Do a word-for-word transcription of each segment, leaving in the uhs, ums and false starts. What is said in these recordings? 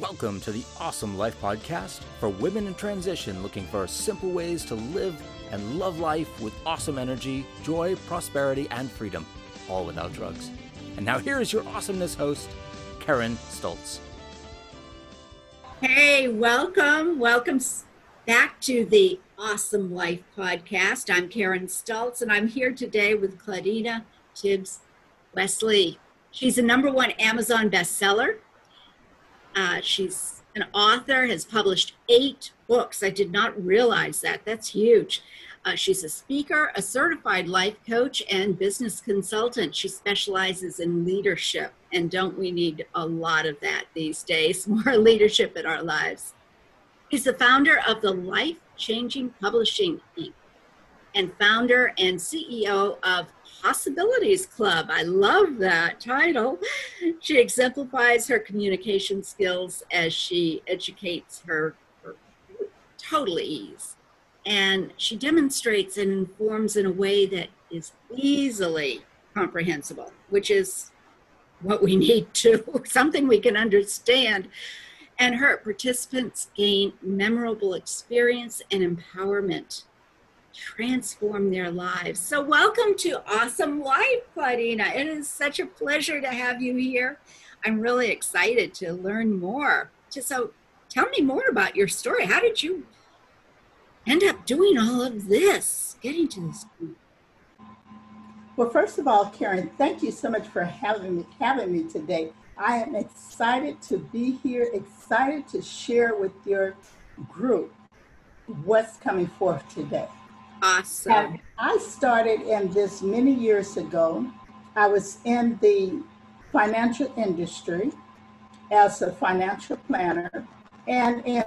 Welcome to the Awesome Life Podcast for women in transition looking for simple ways to live and love life with awesome energy, joy, prosperity, and freedom, all without drugs. And now here is your awesomeness host, Karen Stoltz. Hey, welcome. Welcome back to the Awesome Life Podcast. I'm Karen Stoltz, and I'm here today with Claudina Tibbs-Wesley. She's a number one Amazon bestseller. Uh, she's an author, has published eight books. I did not realize that. That's huge. Uh, she's a speaker, a certified life coach, and business consultant. She specializes in leadership. And don't we need a lot of that these days, more leadership in our lives. She's the founder of the Life Changing Publishing Incorporated and founder and C E O of Possibilities Club. I love that title. She exemplifies her communication skills as she educates her, her total ease. And she demonstrates and informs in a way that is easily comprehensible, which is what we need to, something we can understand. And her participants gain memorable experience and empowerment, transform their lives. So welcome to Awesome Life, Claudina. It is such a pleasure to have you here. I'm really excited to learn more. So tell me more about your story. How did you end up doing all of this, getting to this point? Well, first of all, Karen, thank you so much for having me, having me today. I am excited to be here, excited to share with your group what's coming forth today. Awesome. And I started in this many years ago. I was in the financial industry as a financial planner. And in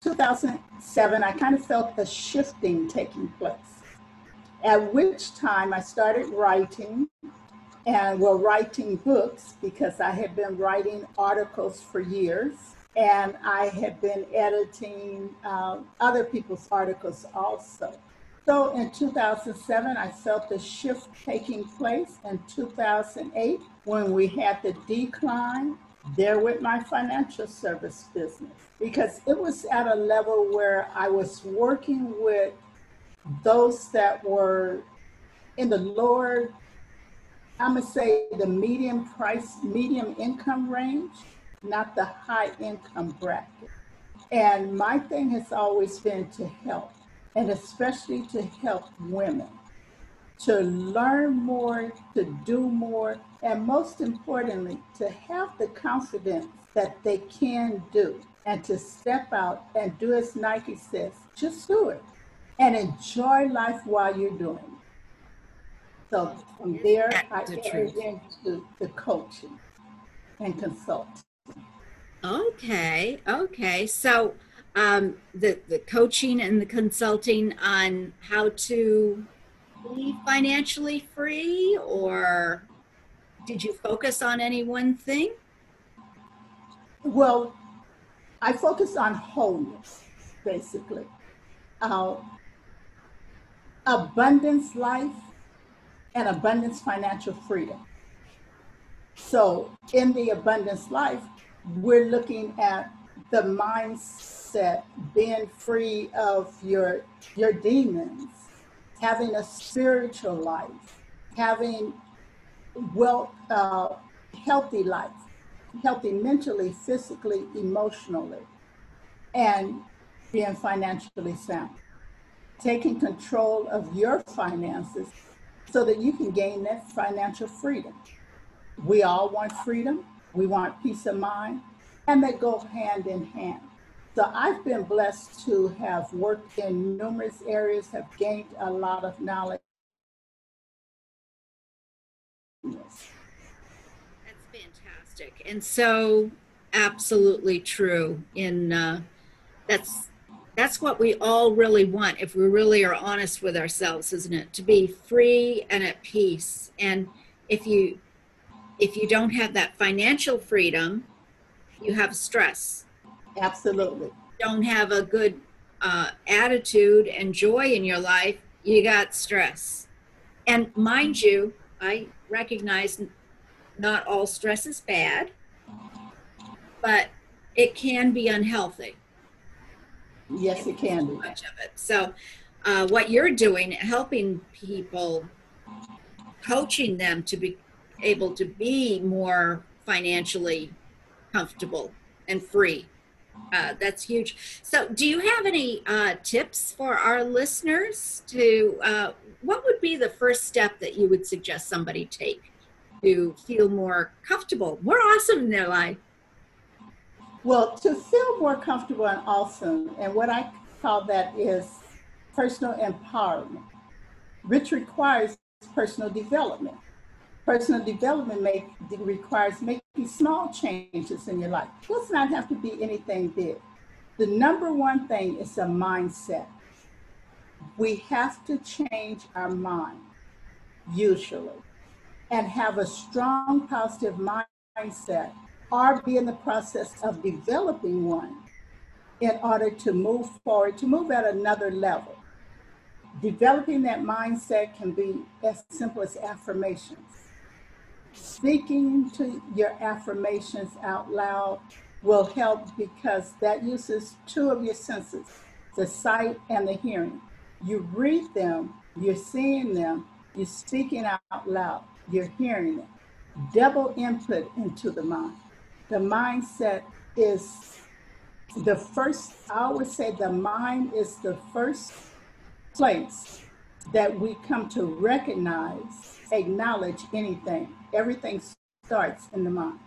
two thousand seven, I kind of felt a shifting taking place, at which time I started writing and were writing books because I had been writing articles for years. And I had been editing uh, other people's articles also. So in two thousand seven, I felt the shift taking place. In two thousand eight, when we had the decline there with my financial service business, because it was at a level where I was working with those that were in the lower, I'm gonna say the medium price, medium income range, not the high income bracket. And my thing has always been to help, and especially to help women, to learn more, to do more, and most importantly, to have the confidence that they can do, and to step out and do as Nike says, just do it, and enjoy life while you're doing it. So from there, I entered into the coaching and consulting. Okay. Okay. So um, the, the coaching and the consulting on how to be financially free, or did you focus on any one thing? Well, I focused on wholeness, basically. Uh, abundance life and abundance financial freedom. So in the abundance life, we're looking at the mindset, being free of your, your demons, having a spiritual life, having wealth, uh, healthy life, healthy mentally, physically, emotionally, and being financially sound. Taking control of your finances so that you can gain that financial freedom. We all want freedom. We want peace of mind, and they go hand in hand. So I've been blessed to have worked in numerous areas, have gained a lot of knowledge. Yes. That's fantastic. And so absolutely true. In uh, that's that's what we all really want, if we really are honest with ourselves, isn't it? To be free and at peace. And if you If you don't have that financial freedom, you have stress. Absolutely. If you don't have a good uh, attitude and joy in your life, you got stress. And mind you, I recognize not all stress is bad, but it can be unhealthy. Yes, it can be. Much of it. So uh, what you're doing, helping people, coaching them to be able to be more financially comfortable and free. Uh, that's huge. So do you have any uh, tips for our listeners to, uh, what would be the first step that you would suggest somebody take to feel more comfortable, more awesome in their life? Well, to feel more comfortable and awesome, and what I call that is personal empowerment, which requires personal development. Personal development make, requires making small changes in your life. It does not have to be anything big. The number one thing is a mindset. We have to change our mind, usually, and have a strong positive mindset, or be in the process of developing one in order to move forward, to move at another level. Developing that mindset can be as simple as affirmations. Speaking to your affirmations out loud will help, because that uses two of your senses, the sight and the hearing. You read them, you're seeing them, you're speaking out loud, you're hearing it. Double input into the mind. The mindset is the first, I would say the mind is the first place that we come to recognize, acknowledge anything. Everything starts in the mind.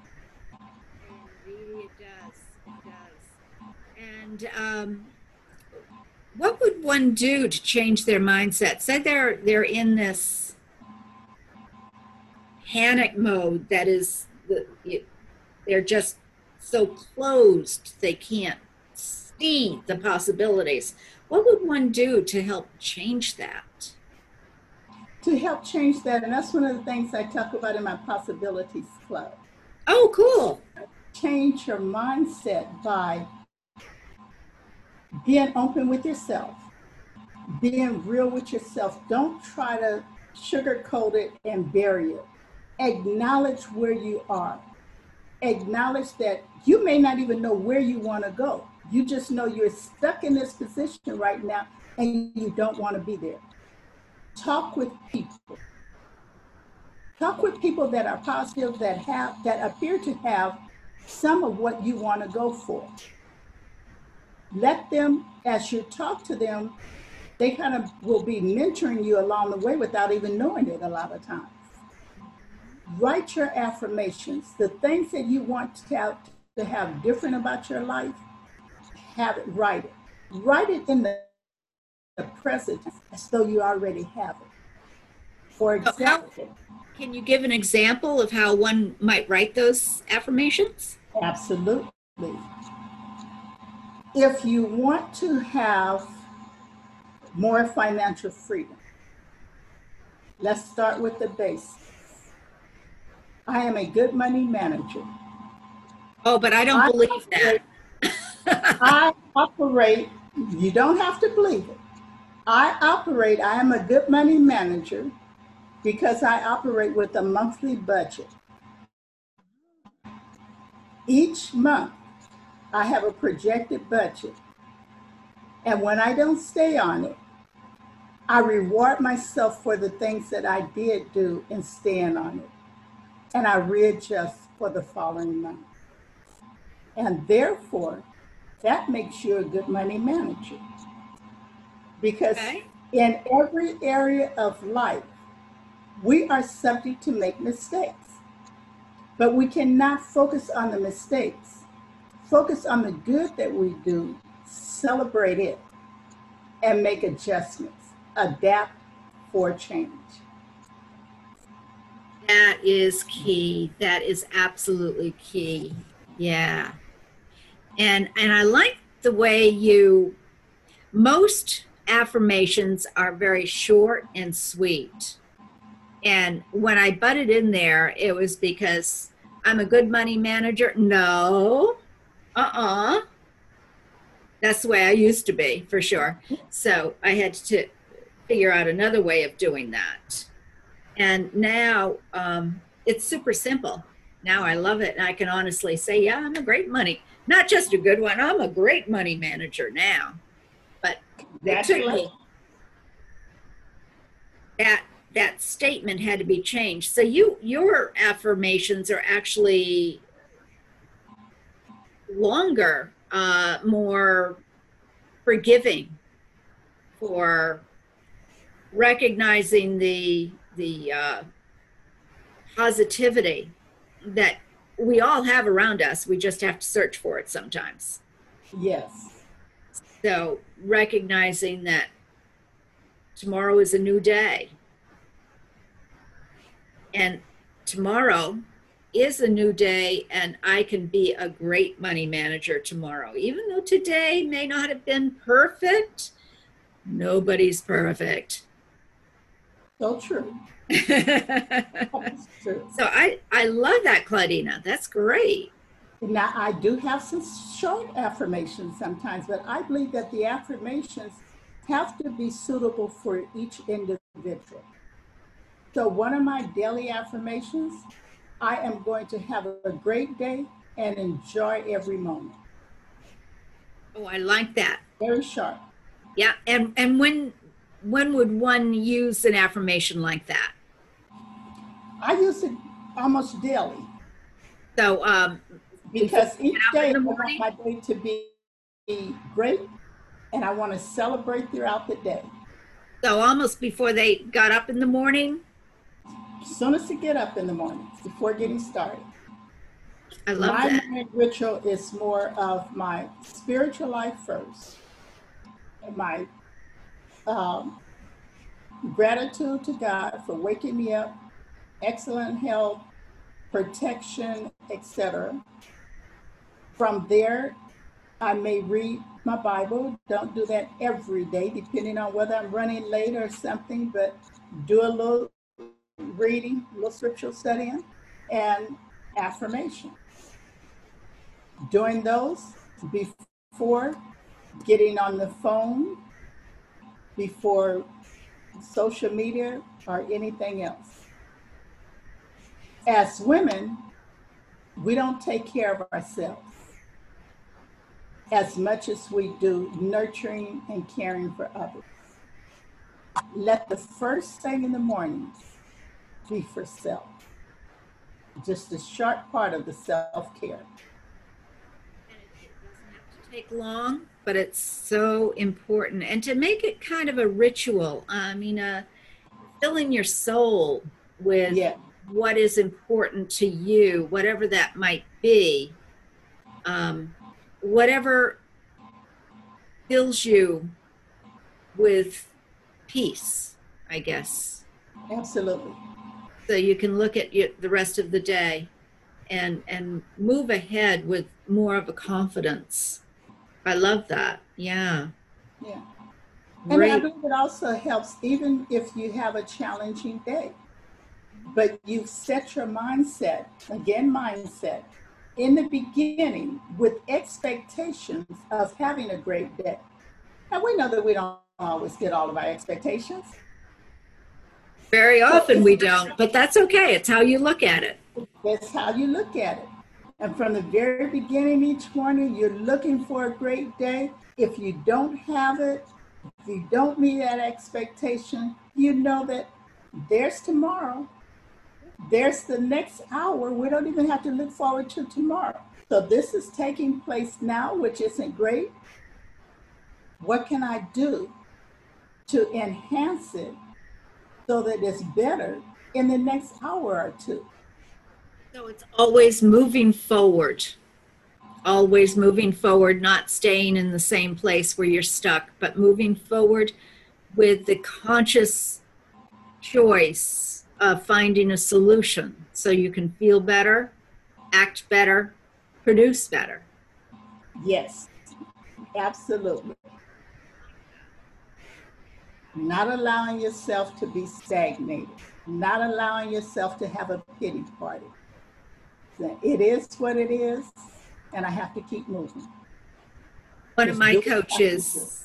It does, it does. And um, what would one do to change their mindset? Say they're they're in this panic mode that is, they're just so closed they can't see the possibilities. What would one do to help change that? To help change that, and that's one of the things I talk about in my Possibilities Club. Oh, cool. Change your mindset by being open with yourself, being real with yourself. Don't try to sugarcoat it and bury it. Acknowledge where you are. Acknowledge that you may not even know where you want to go. You just know you're stuck in this position right now and you don't want to be there. Talk with people. Talk with people that are positive, that have, that appear to have some of what you want to go for. Let them, as you talk to them, they kind of will be mentoring you along the way without even knowing it a lot of times. Write your affirmations, the things that you want to have, to have different about your life. Have it, write it. Write it in the, the present as though you already have it. For example. So how, can you give an example of how one might write those affirmations? Absolutely. If you want to have more financial freedom, let's start with the basics. I am a good money manager. Oh, but I don't I believe operate, that. I operate, you don't have to believe it. I operate, I am a good money manager because I operate with a monthly budget. Each month, I have a projected budget. And when I don't stay on it, I reward myself for the things that I did do and stand on it. And I readjust for the following month. And therefore, that makes you a good money manager. Because okay. in every area of life, we are subject to make mistakes. But we cannot focus on the mistakes. Focus on the good that we do, celebrate it, and make adjustments. Adapt for change. That is key. That is absolutely key. Yeah. And and I like the way you, most affirmations are very short and sweet. And when I butted in there, it was because I'm a good money manager. No, uh-uh. That's the way I used to be, for sure. So I had to figure out another way of doing that. And now um, it's super simple. Now I love it. And I can honestly say, yeah, I'm a great money, not just a good one. I'm a great money manager now. But that's me. That that statement had to be changed. So you your affirmations are actually longer, uh, more forgiving for recognizing the the uh, positivity that we all have around us. We just have to search for it sometimes. Yes. So recognizing that tomorrow is a new day. And tomorrow is a new day, and I can be a great money manager tomorrow. Even though today may not have been perfect, nobody's perfect. So true. True. So I, I love that, Claudina. That's great. Now, I do have some short affirmations sometimes, but I believe that the affirmations have to be suitable for each individual. So one of my daily affirmations, I am going to have a great day and enjoy every moment. Oh, I like that. Very sharp. Yeah, and, and when, when would one use an affirmation like that? I use it almost daily. So, um, because each day I want my day to be great, and I want to celebrate throughout the day. So almost before they got up in the morning? As soon as they get up in the morning, before getting started. I love my that. My morning ritual is more of my spiritual life first, and my um, gratitude to God for waking me up, excellent health, protection, et cetera. From there, I may read my Bible. Don't do that every day, depending on whether I'm running late or something, but do a little reading, a little scriptural studying, and affirmation. Doing those before getting on the phone, before social media or anything else. As women, we don't take care of ourselves as much as we do nurturing and caring for others. Let the first thing in the morning be for self. Just a short part of the self-care. It doesn't have to take long, but it's so important. And to make it kind of a ritual, I mean, uh, filling your soul with yeah. what is important to you, whatever that might be. Um, Whatever fills you with peace, I guess. Absolutely. So you can look at your, the rest of the day and and move ahead with more of a confidence. I love that. Yeah. Yeah. And I believe it also helps even if you have a challenging day, but you set your mindset, again, mindset, in the beginning with expectations of having a great day. And we know that we don't always get all of our expectations. Very often we don't, but that's okay. It's how you look at it. That's how you look at it. And from the very beginning each morning, you're looking for a great day. If you don't have it, if you don't meet that expectation, you know that there's tomorrow. There's the next hour. We don't even have to look forward to tomorrow. So this is taking place now, which isn't great. What can I do to enhance it so that it's better in the next hour or two? So it's always moving forward, always moving forward, not staying in the same place where you're stuck, but moving forward with the conscious choice of finding a solution so you can feel better, act better, produce better. Yes, absolutely. Not allowing yourself to be stagnated, not allowing yourself to have a pity party. It is what it is, and I have to keep moving. One of my coaches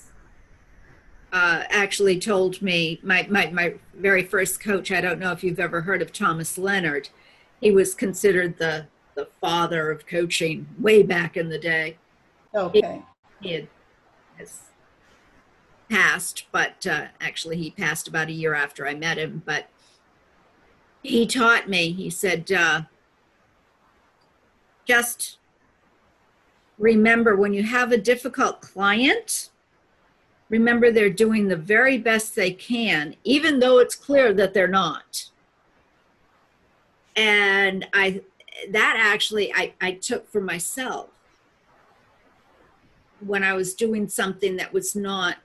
Uh, actually told me, my, my, my very first coach, I don't know if you've ever heard of Thomas Leonard, he was considered the, the father of coaching way back in the day. Okay. He, he had has passed, but uh, actually he passed about a year after I met him. But he taught me, he said, uh, just remember when you have a difficult client, remember they're doing the very best they can, even though it's clear that they're not. And I, that actually I, I took for myself when I was doing something that was not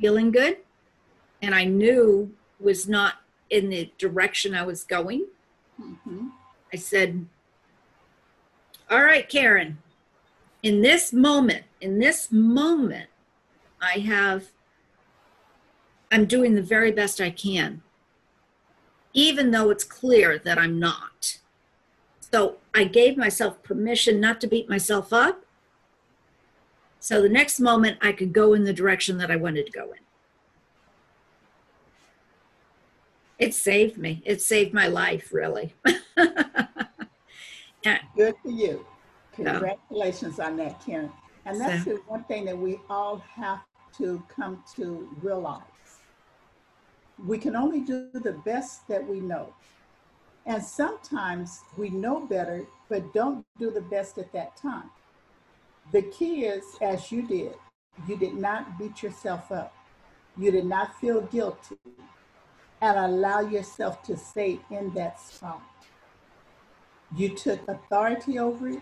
feeling good and I knew was not in the direction I was going. Mm-hmm. I said, all right, Karen, in this moment, in this moment, I have, I'm doing the very best I can, even though it's clear that I'm not. So I gave myself permission not to beat myself up. So the next moment I could go in the direction that I wanted to go in. It saved me. It saved my life, really. Good for you. Congratulations so. on that, Karen. And that's so. the one thing that we all have to come to realize. We can only do the best that we know. And sometimes we know better, but don't do the best at that time. The key is, as you did, you did not beat yourself up. You did not feel guilty. And allow yourself to stay in that spot. You took authority over it,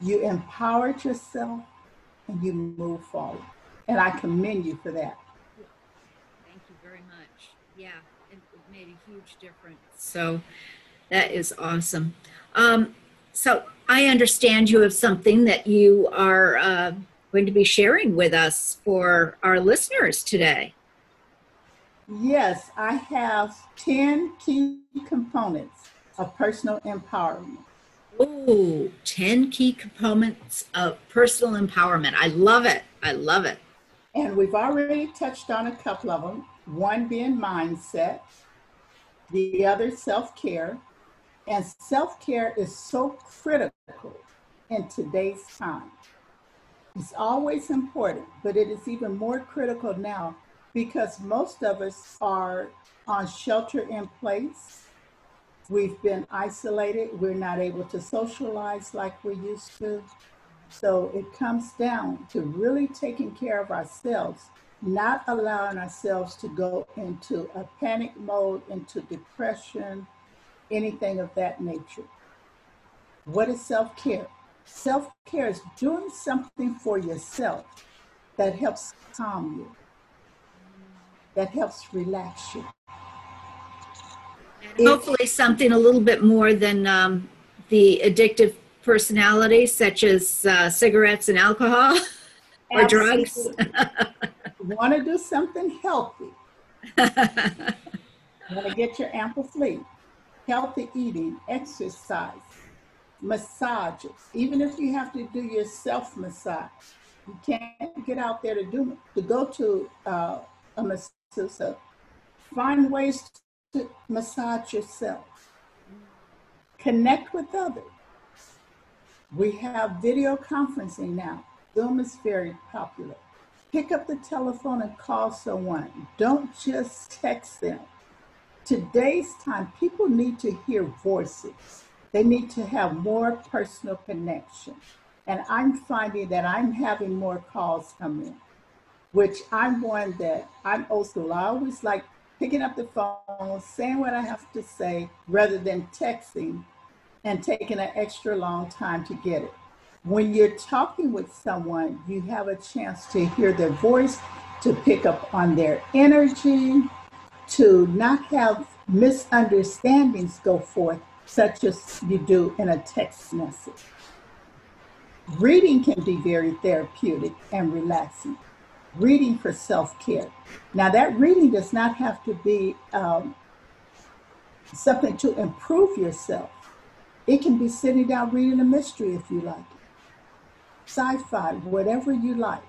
you empowered yourself, and you moved forward. And I commend you for that. Thank you very much. Yeah, it made a huge difference. So that is awesome. Um, so I understand you have something that you are uh, going to be sharing with us for our listeners today. Yes, I have ten key components of personal empowerment. Oh, ten key components of personal empowerment. I love it. I love it. And we've already touched on a couple of them, one being mindset, the other self-care. And self-care is so critical in today's time. It's always important, but it is even more critical now, because most of us are on shelter in place. We've been isolated. We're not able to socialize like we used to. So it comes down to really taking care of ourselves, not allowing ourselves to go into a panic mode, into depression, anything of that nature. What is self-care? Self-care is doing something for yourself that helps calm you, that helps relax you. And hopefully something a little bit more than um, the addictive personality, such as uh, cigarettes and alcohol or absolutely. drugs. Want to do something healthy. Want to get your ample sleep, healthy eating, exercise, massages. Even if you have to do your self-massage, you can't get out there to do to go to uh, a massage. So find ways to massage yourself. Connect with others. We have video conferencing now. Zoom is very popular. Pick up the telephone and call someone. Don't just text them. Today's time, people need to hear voices. They need to have more personal connection. And I'm finding that I'm having more calls come in, which I'm one that I'm old school. I always like picking up the phone, saying what I have to say, rather than texting and taking an extra long time to get it. When you're talking with someone, you have a chance to hear their voice, to pick up on their energy, to not have misunderstandings go forth, such as you do in a text message. Reading can be very therapeutic and relaxing. Reading for self-care. Now that reading does not have to be um, something to improve yourself. It can be sitting down reading a mystery if you like it. Sci-fi, whatever you like.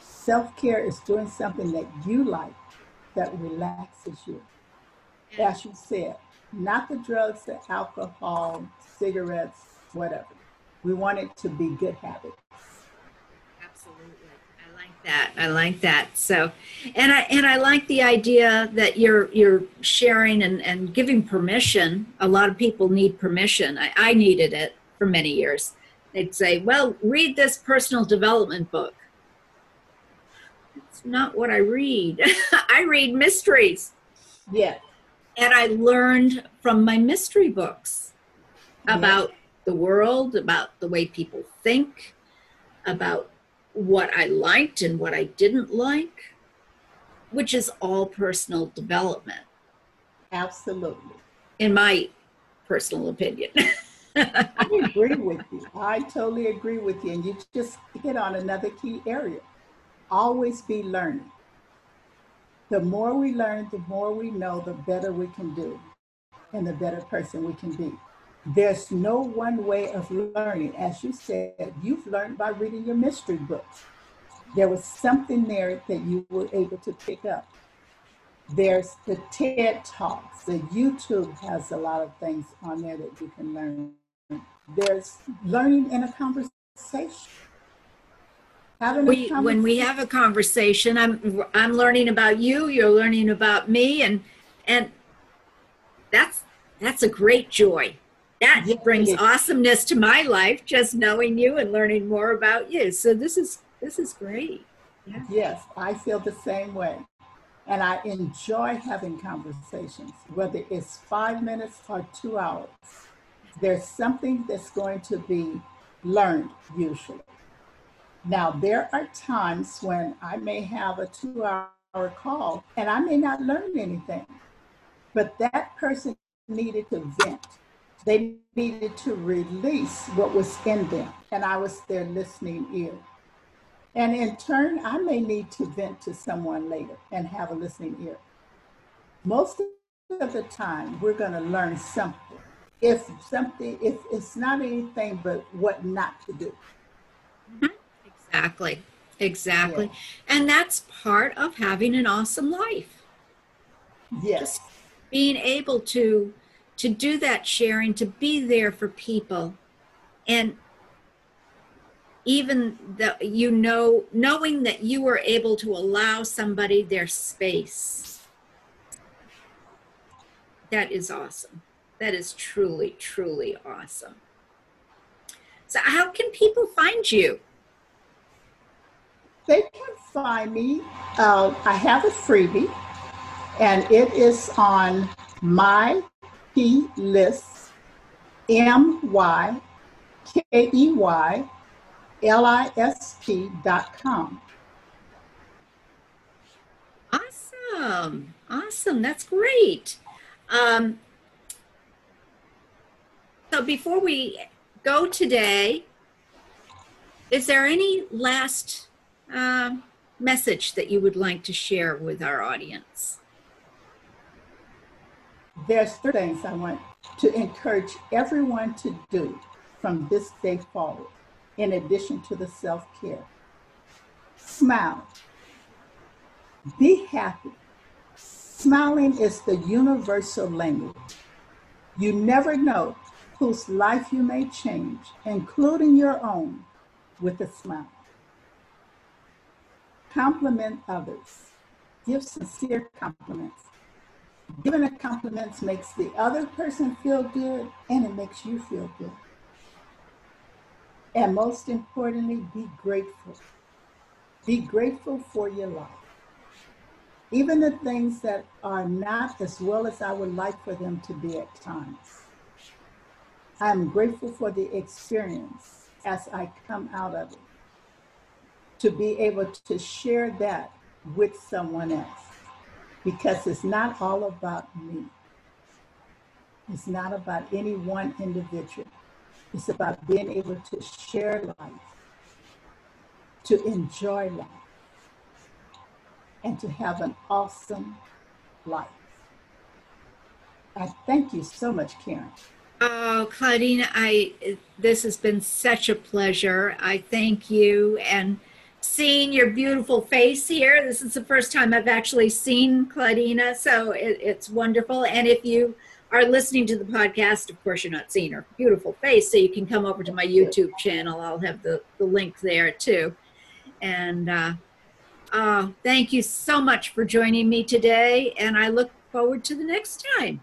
Self-care is doing something that you like that relaxes you. As you said, not the drugs, the alcohol, cigarettes, whatever. We want it to be good habits. Absolutely. I like that. I like that. So, and I, and I like the idea that you're, you're sharing and, and giving permission. A lot of people need permission. I, I needed it for many years. They'd say, well, read this personal development book. It's not what I read. I read mysteries. Yeah. And I learned from my mystery books about yeah. the world, about the way people think, about what I liked and what I didn't like, which is all personal development. Absolutely. In my personal opinion. I agree with you. I totally agree with you. And you just hit on another key area. Always be learning. The more we learn, the more we know, the better we can do and the better person we can be. There's no one way of learning. As you said, you've learned by reading your mystery books. There was something there that you were able to pick up. There's the TED Talks. The YouTube has a lot of things on there that you can learn. There's learning in a conversation. We, when we have a conversation, I'm I'm learning about you, you're learning about me, and and that's that's a great joy. That yes, brings awesomeness to my life, just knowing you and learning more about you. So this is this is great. Yeah. Yes, I feel the same way. And I enjoy having conversations, whether it's five minutes or two hours. There's something that's going to be learned usually. Now, there are times when I may have a two-hour call and I may not learn anything, but that person needed to vent. They needed to release what was in them, and I was their listening ear. And in turn, I may need to vent to someone later and have a listening ear. Most of the time, we're going to learn something. If something, if it's not anything but what not to do. Mm-hmm. Exactly. Exactly. Yeah. And that's part of having an awesome life. Yes. Just being able to to do that sharing, to be there for people. And even the, you know, knowing that you were able to allow somebody their space. That is awesome. That is truly, truly awesome. So how can people find you? They can find me. Uh, I have a freebie, and it is on my P list, M Y K E Y L I S P dot com. Awesome. Awesome. That's great. Um, so before we go today, is there any last Um, message that you would like to share with our audience? There's three things I want to encourage everyone to do from this day forward, in addition to the self-care. Smile. Be happy. Smiling is the universal language. You never know whose life you may change, including your own, with a smile. Compliment others. Give sincere compliments. Giving a compliment makes the other person feel good, and it makes you feel good. And most importantly, be grateful. Be grateful for your life. Even the things that are not as well as I would like for them to be at times. I am grateful for the experience as I come out of it, to be able to share that with someone else, because it's not all about me. It's not about any one individual. It's about being able to share life, to enjoy life, and to have an awesome life. I thank you so much, Karen. Oh, Claudina, I, this has been such a pleasure. I thank you. And seeing your beautiful face here. This is the first time I've actually seen Claudina, so it, it's wonderful. And if you are listening to the podcast, of course, you're not seeing her beautiful face, so you can come over to my YouTube channel. I'll have the, the link there, too. And uh, uh, thank you so much for joining me today, and I look forward to the next time.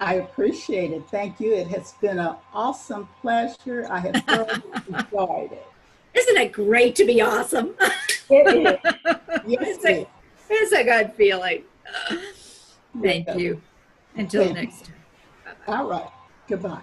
I appreciate it. Thank you. It has been an awesome pleasure. I have thoroughly enjoyed it. Isn't it great to be awesome? It is. Yes, it's, it a, is. It's a good feeling. Thank you. Until next time. Bye-bye. All right. Goodbye.